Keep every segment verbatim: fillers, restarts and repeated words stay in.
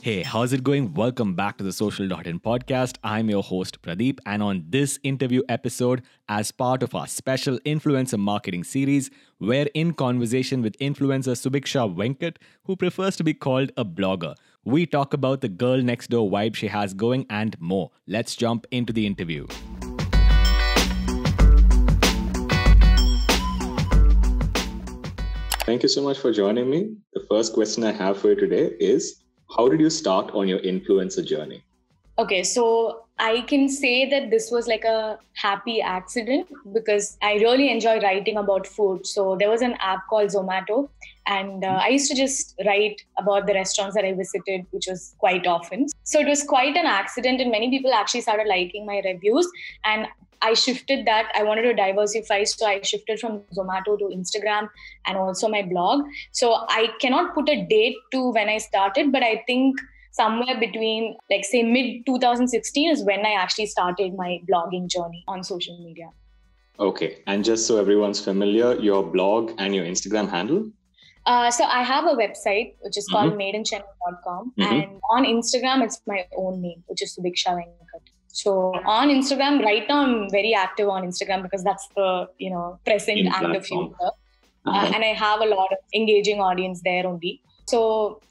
Hey, how's it going? Welcome back to the Social dot in podcast. I'm your host, Pradeep. And on this interview episode, as part of our special influencer marketing series, we're in conversation with influencer Subhiksha Venkat, who prefers to be called a blogger. We talk about the girl next door vibe she has going and more. Let's jump into the interview. Thank you so much for joining me. The first question I have for you today is, how did you start on your influencer journey? Okay, so I can say that this was like a happy accident because I really enjoy writing about food. So there was an app called Zomato, and uh, I used to just write about the restaurants that I visited, which was quite often. So it was quite an accident, and many people actually started liking my reviews. And I shifted that. I wanted to diversify. So I shifted from Zomato to Instagram and also my blog. So I cannot put a date to when I started, but I think somewhere between like say mid two thousand sixteen is when I actually started my blogging journey on social media. Okay. And just so everyone's familiar, your blog and your Instagram handle? Uh, so I have a website, which is called maiden channel dot com. Mm-hmm. And on Instagram, it's my own name, which is Subhiksha Venkat. So on Instagram, right now I'm very active on Instagram because that's the, you know, present In and the future. Uh-huh. Uh, and I have a lot of engaging audience there only. So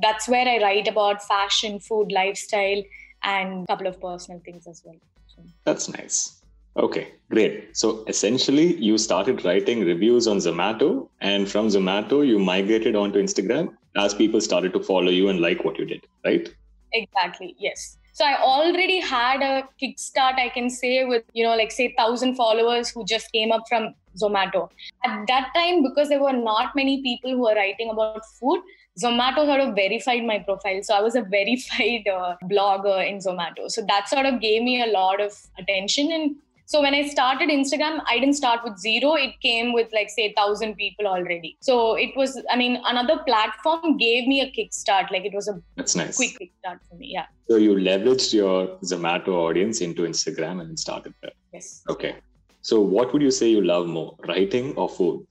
that's where I write about fashion, food, lifestyle, and a couple of personal things as well. So. That's nice. Okay, great. So essentially you started writing reviews on Zomato, and from Zomato, you migrated onto Instagram as people started to follow you and like what you did, right? Exactly. Yes. So I already had a kickstart, I can say, with, you know, like say one thousand followers who just came up from Zomato. At that time, because there were not many people who were writing about food, Zomato sort of verified my profile. So I was a verified uh, blogger in Zomato. So that sort of gave me a lot of attention. And so when I started Instagram, I didn't start with zero. It came with like, say, one thousand people already. So it was, I mean, another platform gave me a kickstart. Like it was a That's nice. quick kickstart for me. Yeah. So you leveraged your Zomato audience into Instagram and started there. Yes. Okay. So what would you say you love more, writing or food?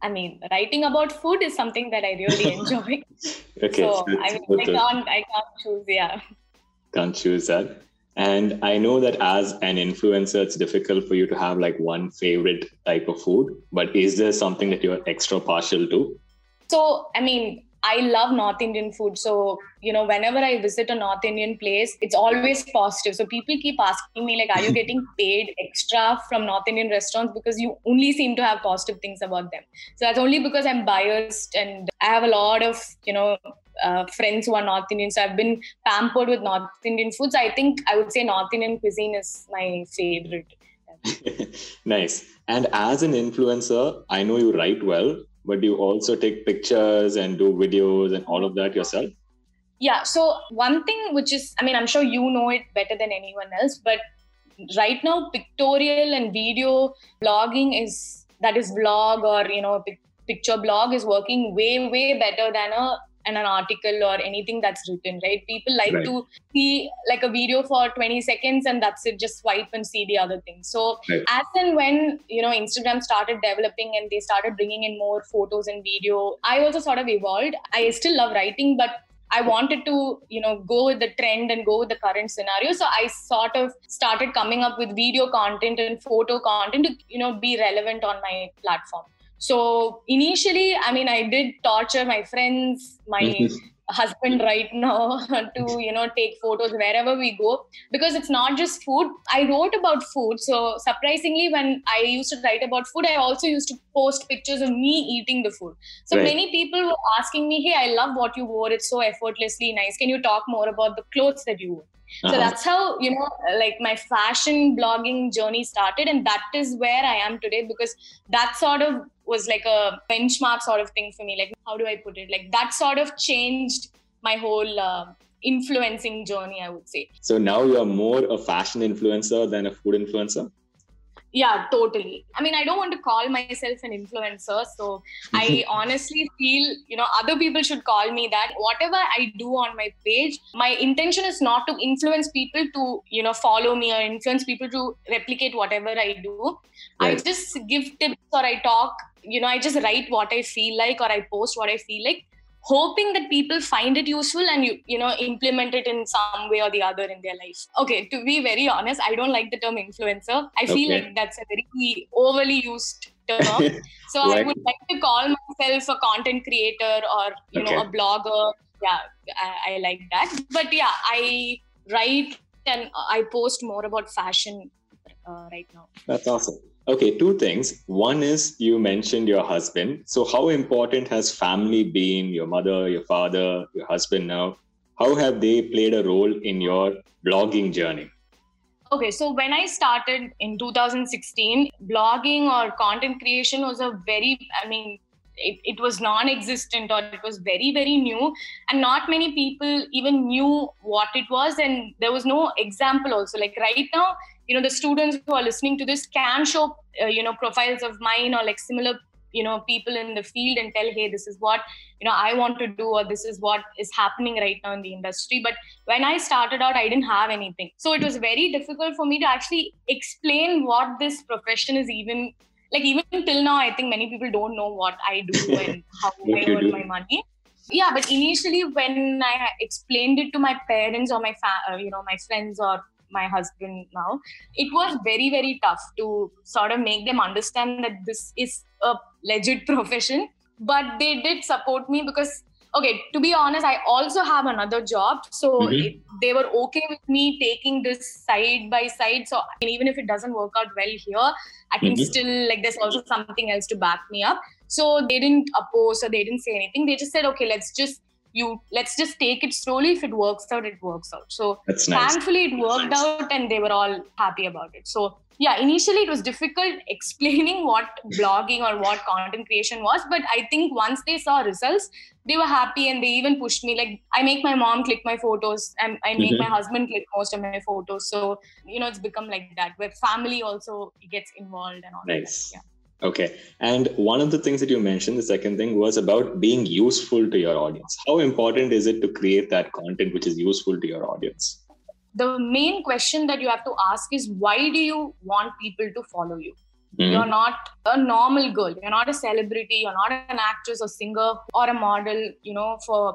I mean, writing about food is something that I really enjoy. Okay. So I, mean, I, can't, I can't choose. Yeah. Can't choose that. And I know that as an influencer, it's difficult for you to have like one favorite type of food, but is there something that you're extra partial to? So, I mean, I love North Indian food. So, you know, whenever I visit a North Indian place, it's always positive. So people keep asking me like, are you getting paid extra from North Indian restaurants? Because you only seem to have positive things about them. So that's only because I'm biased and I have a lot of, you know, Uh, friends who are North Indian. So I've been pampered with North Indian foods. I think I would say North Indian cuisine is my favorite. Nice. And as an influencer, I know you write well, but do you also take pictures and do videos and all of that yourself? Yeah. So one thing which is, I mean, I'm sure you know it better than anyone else, but right now pictorial and video blogging is, that is vlog or, you know, picture blog is working way, way better than a and an article or anything that's written, right? People like right. to see like a video for twenty seconds and that's it, just swipe and see the other thing. So right. as and when, you know, Instagram started developing and they started bringing in more photos and video, I also sort of evolved. I still love writing, but I wanted to, you know, go with the trend and go with the current scenario. So I sort of started coming up with video content and photo content to, you know, be relevant on my platform. So initially, I mean, I did torture my friends, my husband right now to, you know, take photos wherever we go, because it's not just food. I wrote about food. So surprisingly, when I used to write about food, I also used to post pictures of me eating the food. So right. many people were asking me, hey, I love what you wore. It's so effortlessly nice. Can you talk more about the clothes that you wore? Uh-huh. So that's how, you know, like my fashion blogging journey started. And that is where I am today, because that sort of was like a benchmark sort of thing for me. Like, how do I put it? Like that sort of changed my whole uh, influencing journey, I would say. So now you're more a fashion influencer than a food influencer? Yeah, totally. I mean, I don't want to call myself an influencer. So I honestly feel, you know, other people should call me that. Whatever I do on my page, my intention is not to influence people to, you know, follow me or influence people to replicate whatever I do. Right. I just give tips or I talk, you know, I just write what I feel like, or I post what I feel like, hoping that people find it useful and, you, you know, implement it in some way or the other in their life. Okay, to be very honest, I don't like the term influencer. I feel okay. like that's a very overly used term. So like, I would like to call myself a content creator or, you okay. know, a blogger. Yeah, I, I like that. But yeah, I write and I post more about fashion uh, right now. That's awesome. Okay, two things. One is you mentioned your husband. So how important has family been, your mother, your father, your husband now? How have they played a role in your blogging journey? Okay, so when I started in two thousand sixteen, blogging or content creation was a very, I mean, it, it was non-existent, or it was very, very new. And not many people even knew what it was. And there was no example also. Like right now, you know, the students who are listening to this can show, uh, you know, profiles of mine or like similar, you know, people in the field and tell, hey, this is what, you know, I want to do, or this is what is happening right now in the industry. But when I started out, I didn't have anything. So it was very difficult for me to actually explain what this profession is even, like even till now, I think many people don't know what I do and how I earn my money. Yeah, but initially when I explained it to my parents or my, fa- uh, you know, my friends or my husband now, it was very, very tough to sort of make them understand that this is a legit profession. But they did support me because, okay, to be honest, I also have another job. So mm-hmm. it, they were okay with me taking this side by side. So I mean, even if it doesn't work out well here, I can mm-hmm. still, like, there's also something else to back me up. So they didn't oppose or they didn't say anything. They just said, okay, let's just You let's just take it slowly. If it works out, it works out. So That's nice. thankfully it worked That's nice. out, and they were all happy about it. So yeah, initially it was difficult explaining what blogging or what content creation was. But I think once they saw results, they were happy, and they even pushed me. Like I make my mom click my photos, and I make mm-hmm. my husband click most of my photos. So, you know, it's become like that, where family also gets involved and all nice. that. Yeah. Okay. And one of the things that you mentioned, the second thing, was about being useful to your audience. How important is it to create that content which is useful to your audience? The main question that you have to ask is, why do you want people to follow you? Mm-hmm. You're not a normal girl. You're not a celebrity. You're not an actress or singer or a model, you know, for...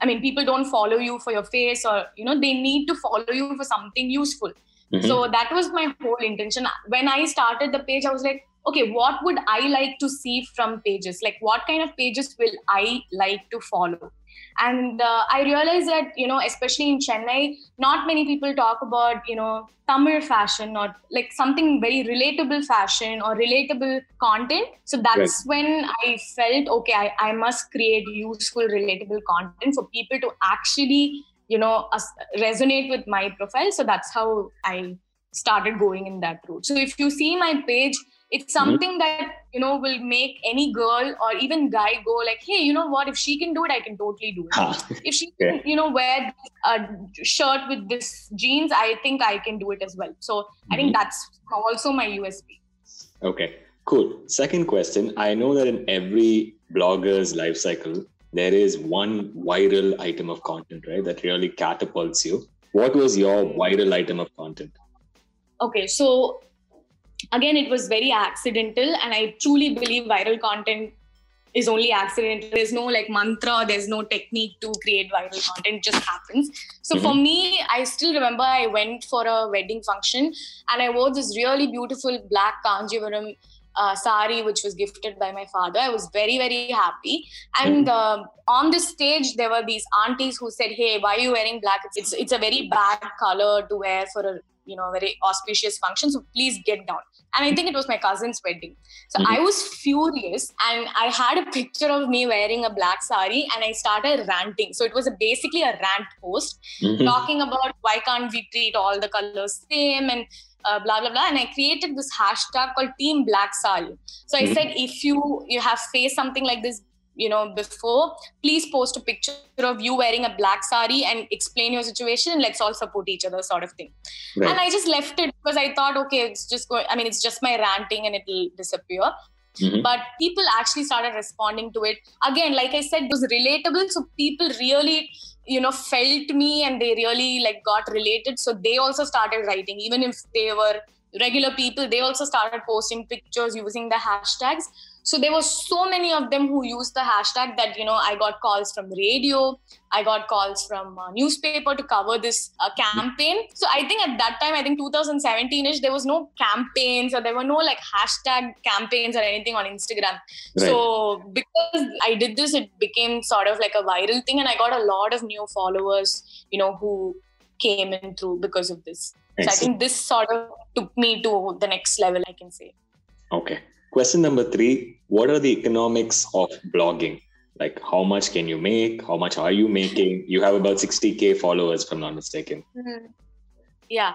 I mean, people don't follow you for your face, or, you know, they need to follow you for something useful. Mm-hmm. So that was my whole intention. When I started the page, I was like, okay, what would I like to see from pages? Like, what kind of pages will I like to follow? And uh, I realized that, you know, especially in Chennai, not many people talk about, you know, Tamil fashion or like something very relatable fashion or relatable content. So that's right. when I felt, okay, I, I must create useful, relatable content for people to actually, you know, uh, resonate with my profile. So that's how I started going in that route. So if you see my page, it's something that, you know, will make any girl or even guy go like, hey, you know what, if she can do it, I can totally do it. Huh. If she can, you know, wear a shirt with this jeans, I think I can do it as well. So mm-hmm. I think that's also my U S P. Okay, cool. Second question. I know that in every blogger's life cycle, there is one viral item of content, right? That really catapults you. What was your viral item of content? Okay, so... Again, it was very accidental, and I truly believe viral content is only accidental. There's no like mantra, there's no technique to create viral content, it just happens. So mm-hmm. for me, I still remember I went for a wedding function and I wore this really beautiful black Kanjivaram uh, sari, which was gifted by my father. I was very, very happy. And mm-hmm. uh, on the stage, there were these aunties who said, hey, why are you wearing black? It's, it's a very bad color to wear for a you know, very auspicious function. So please get down. And I think it was my cousin's wedding. So mm-hmm. I was furious, and I had a picture of me wearing a black sari, and I started ranting. So it was a, basically a rant post mm-hmm. talking about why can't we treat all the colors same and uh, blah, blah, blah. And I created this hashtag called Team Black Sari. So I mm-hmm. said, if you, you have faced something like this, you know, before, please post a picture of you wearing a black sari and explain your situation, and let's all support each other, sort of thing. Right. And I just left it because I thought, okay, it's just going, I mean, it's just my ranting and it'll disappear. Mm-hmm. But people actually started responding to it. Again, like I said, it was relatable. So people really, you know, felt me, and they really like got related. So they also started writing, even if they were regular people, they also started posting pictures using the hashtags. So there were so many of them who used the hashtag that, you know, I got calls from the radio, I got calls from uh, newspaper to cover this uh, campaign. So I think at that time, I think two thousand seventeen-ish, there was no campaigns or there were no like hashtag campaigns or anything on Instagram. Right. So because I did this, it became sort of like a viral thing and I got a lot of new followers, you know, who came in through because of this. Excellent. So I think this sort of took me to the next level, I can say. Okay. Question number three, what are the economics of blogging? Like how much can you make? How much are you making? You have about sixty K followers, if I'm not mistaken. Mm-hmm. Yeah.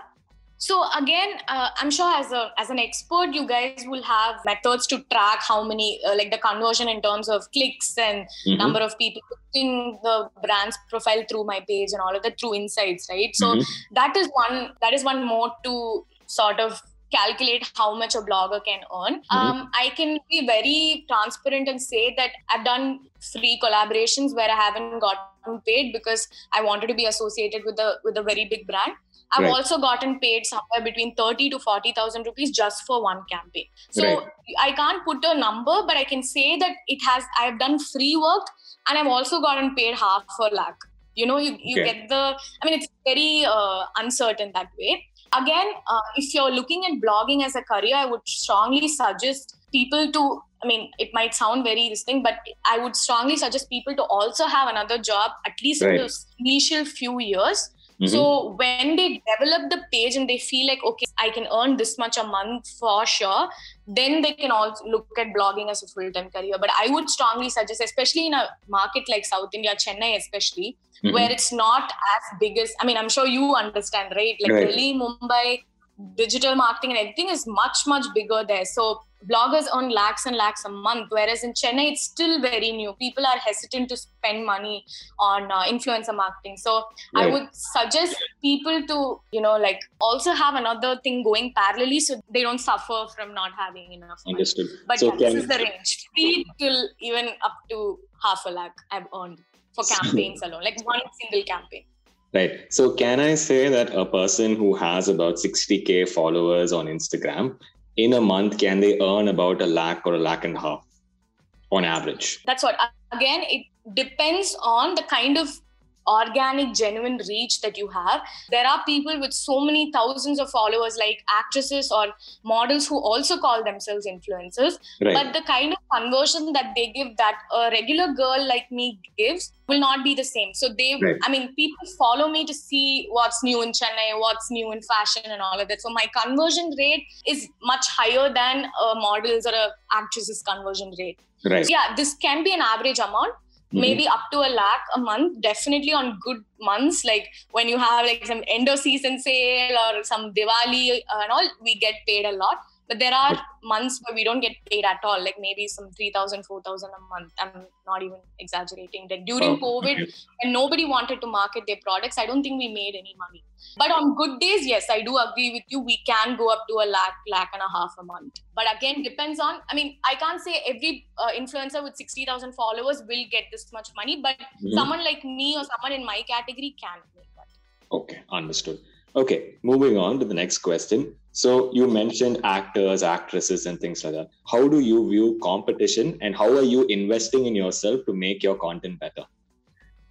So again, uh, I'm sure as a as an expert, you guys will have methods to track how many, uh, like the conversion in terms of clicks and mm-hmm. number of people putting the brand's profile through my page and all of that through insights, right? So mm-hmm. that is one, that is one mode to sort of calculate how much a blogger can earn. Mm-hmm. Um, I can be very transparent and say that I've done free collaborations where I haven't gotten paid because I wanted to be associated with a with a very big brand. I've right. also gotten paid somewhere between thirty to forty thousand rupees just for one campaign. So right. I can't put a number, but I can say that it has. I've done free work and I've also gotten paid half a lakh. You know, you, you okay. get the, I mean, it's very uh, uncertain that way. Again, uh, if you're looking at blogging as a career, I would strongly suggest people to, I mean, it might sound very this thing, but I would strongly suggest people to also have another job, at least right. in those initial few years. Mm-hmm. So when they develop the page and they feel like, okay, I can earn this much a month for sure, then they can also look at blogging as a full-time career. But I would strongly suggest, especially in a market like South India, Chennai especially, mm-hmm. where it's not as big as, I mean, I'm sure you understand, right? Like right. Delhi, Mumbai, digital marketing and everything is much, much bigger there. So bloggers earn lakhs and lakhs a month, whereas in Chennai, it's still very new. People are hesitant to spend money on uh, influencer marketing. So right. I would suggest people to, you know, like also have another thing going parallelly so they don't suffer from not having enough money. Understood. But so yeah, can... this is the range. Free till even up to half a lakh I've earned for campaigns alone, like one single campaign. Right. So can I say that a person who has about sixty K followers on Instagram, in a month, can they earn about a lakh or a lakh and a half on average? That's what. Again, it depends on the kind of organic, genuine reach that you have. There are people with so many thousands of followers, like actresses or models who also call themselves influencers. Right. But the kind of conversion that they give, that a regular girl like me gives, will not be the same. So they, right. I mean, people follow me to see what's new in Chennai, what's new in fashion and all of that. So my conversion rate is much higher than a model's or a actress's conversion rate. Right. So yeah, this can be an average amount. Mm-hmm. Maybe up to a lakh a month, definitely on good months, like when you have like some end of season sale or some Diwali and all, we get paid a lot. But there are months where we don't get paid at all, like maybe some three thousand, four thousand a month. I'm not even exaggerating. Like during oh, COVID, okay. when nobody wanted to market their products, I don't think we made any money. But on good days, yes, I do agree with you. We can go up to a lakh, lakh and a half a month. But again, depends on, I mean, I can't say every uh, influencer with sixty thousand followers will get this much money, but mm-hmm. someone like me or someone in my category can make that. Okay, understood. Okay, moving on to the next question. So you mentioned actors, actresses and things like that. How do you view competition and how are you investing in yourself to make your content better?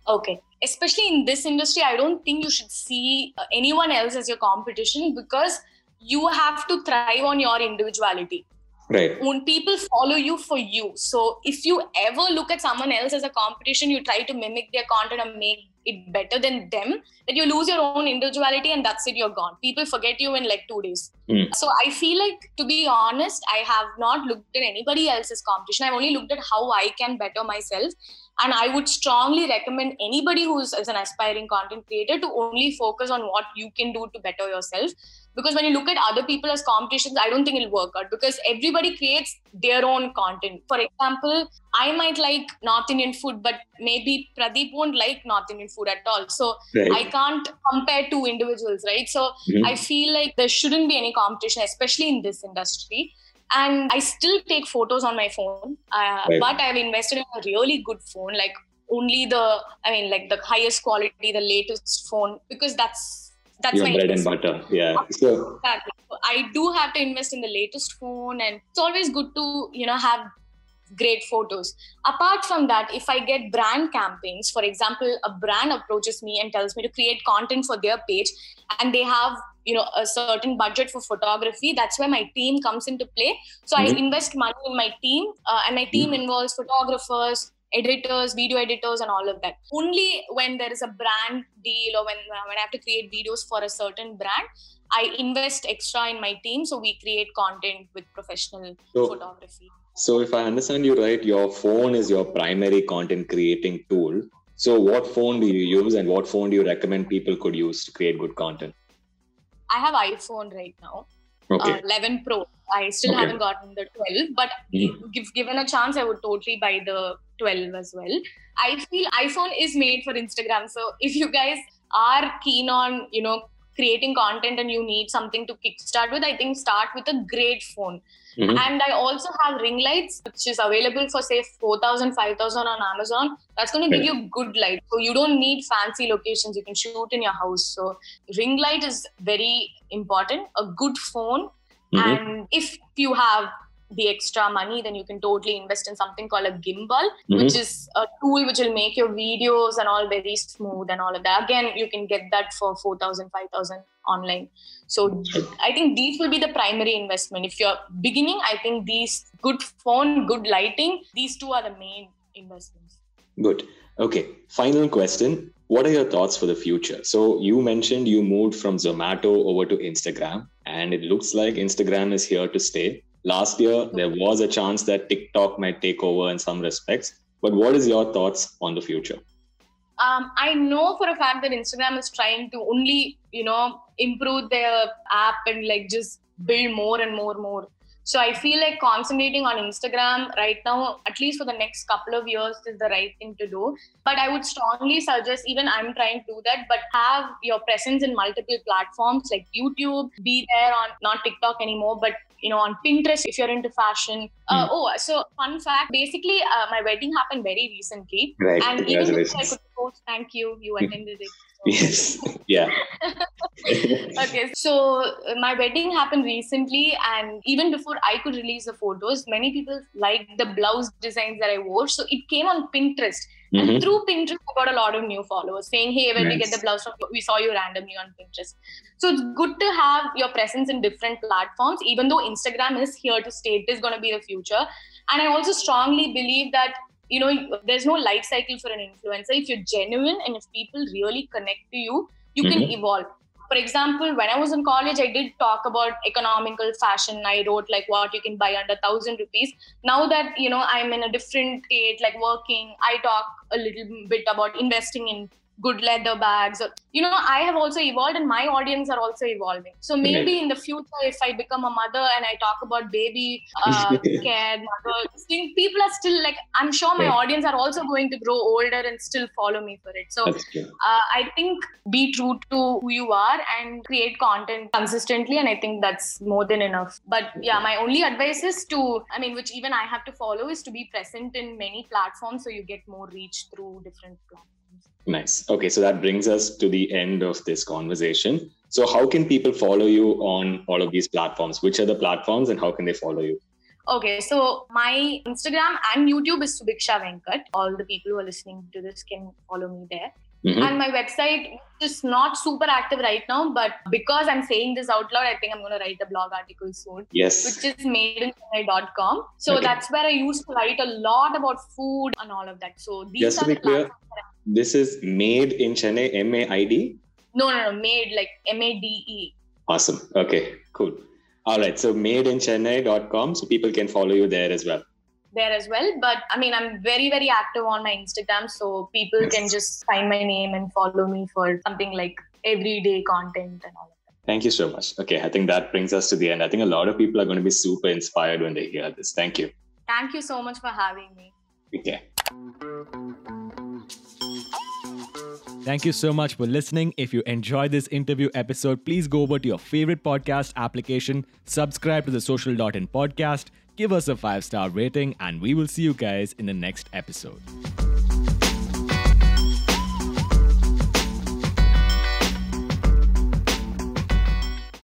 Okay. Especially in this industry, I don't think you should see anyone else as your competition because you have to thrive on your individuality. Right. When people follow you for you. So if you ever look at someone else as a competition, you try to mimic their content and make it better than them, that you lose your own individuality and that's it, you're gone. People forget you in like two days. Mm. So I feel like, to be honest, I have not looked at anybody else's competition. I've only looked at how I can better myself. And I would strongly recommend anybody who's as an aspiring content creator to only focus on what you can do to better yourself. Because when you look at other people as competitions, I don't think it'll work out because everybody creates their own content. For example, I might like North Indian food, but maybe Pradeep won't like North Indian food at all. So right. I can't compare two individuals, right? So mm-hmm. I feel like there shouldn't be any competition, especially in this industry. And I still take photos on my phone, uh, right. but I've invested in a really good phone, like only the, I mean, like the highest quality, the latest phone, because that's, that's your my bread and butter. Yeah. So exactly. I do have to invest in the latest phone and it's always good to, you know, have great photos. Apart from that, if I get brand campaigns, for example, a brand approaches me and tells me to create content for their page, and they have, you know, a certain budget for photography, that's where my team comes into play. So mm-hmm. I invest money in my team, uh, and my team mm-hmm. involves photographers, editors, video editors, and all of that. Only when there is a brand deal or when, when I have to create videos for a certain brand, I invest extra in my team. So we create content with professional so, photography. So if I understand you right, your phone is your primary content creating tool. So what phone do you use, and what phone do you recommend people could use to create good content? I have iPhone right now. Okay. Uh, eleven Pro. I still okay. haven't gotten the twelve, but mm. give, given a chance, I would totally buy the twelve as well. I feel iPhone is made for Instagram. So if you guys are keen on, you know, creating content and you need something to kickstart with, I think start with a great phone. Mm-hmm. And I also have ring lights, which is available for say four thousand, five thousand on Amazon. That's going to give you good light. So you don't need fancy locations. You can shoot in your house. So ring light is very important. A good phone. Mm-hmm. And if you have the extra money, then you can totally invest in something called a gimbal, mm-hmm. which is a tool which will make your videos and all very smooth and all of that. Again, you can get that for four thousand, five thousand online. So I think these will be the primary investment. If you're beginning, I think these good phone, good lighting, these two are the main investments. Good. Okay. Final question. What are your thoughts for the future? So you mentioned you moved from Zomato over to Instagram, and it looks like Instagram is here to stay. Last year, there was a chance that TikTok might take over in some respects. But what is your thoughts on the future? Um, I know for a fact that Instagram is trying to only, you know, improve their app and like just build more and more and more. So I feel like concentrating on Instagram right now, at least for the next couple of years, is the right thing to do. But I would strongly suggest, even I'm trying to do that, but have your presence in multiple platforms like YouTube, be there on, not TikTok anymore, but you know, on Pinterest if you're into fashion. Uh, mm. Oh, so fun fact, basically uh, my wedding happened very recently. Right, and congratulations. Even if I could post, thank you, you attended it. Yes. Yeah. Okay. So my wedding happened recently, and even before I could release the photos, many people liked the blouse designs that I wore. So it came on Pinterest. Mm-hmm. And through Pinterest, I got a lot of new followers saying, hey, where nice. did you get the blouse from? We saw you randomly on Pinterest. So it's good to have your presence in different platforms, even though Instagram is here to stay. It is going to be the future. And I also strongly believe that, you know, there's no life cycle for an influencer. If you're genuine and if people really connect to you, you mm-hmm. can evolve. For example, when I was in college, I did talk about economical fashion. I wrote like what you can buy under thousand rupees. Now that, you know, I'm in a different state, like working, I talk a little bit about investing in good leather bags. Or, you know, I have also evolved and my audience are also evolving. So maybe in the future, if I become a mother and I talk about baby uh, care, mother, people are still like, I'm sure my audience are also going to grow older and still follow me for it. So uh, I think be true to who you are and create content consistently. And I think that's more than enough. But yeah, my only advice is to, I mean, which even I have to follow, is to be present in many platforms so you get more reach through different platforms. Nice. Okay, so that brings us to the end of this conversation. So how can people follow you on all of these platforms? Which are the platforms and how can they follow you? Okay, so my Instagram and YouTube is Subhiksha Venkat. All the people who are listening to this can follow me there. Mm-hmm. And my website is not super active right now, but because I'm saying this out loud, I think I'm going to write a blog article soon. Yes. Which is maiden channel dot com. So okay. that's where I used to write a lot about food and all of that. So these Just are the clear, platforms that I'm This is Made in Chennai, M A I D? No, no, no. Made like M A D E. Awesome. Okay, cool. All right. So made in chennai dot com. So people can follow you there as well. there as well. But I mean, I'm very, very active on my Instagram. So people yes. can just find my name and follow me for something like everyday content and all of that. Thank you so much. Okay. I think that brings us to the end. I think a lot of people are going to be super inspired when they hear this. Thank you. Thank you so much for having me. Okay. Thank you so much for listening. If you enjoyed this interview episode, please go over to your favorite podcast application, subscribe to the social dot in podcast, give us a five star rating, and we will see you guys in the next episode.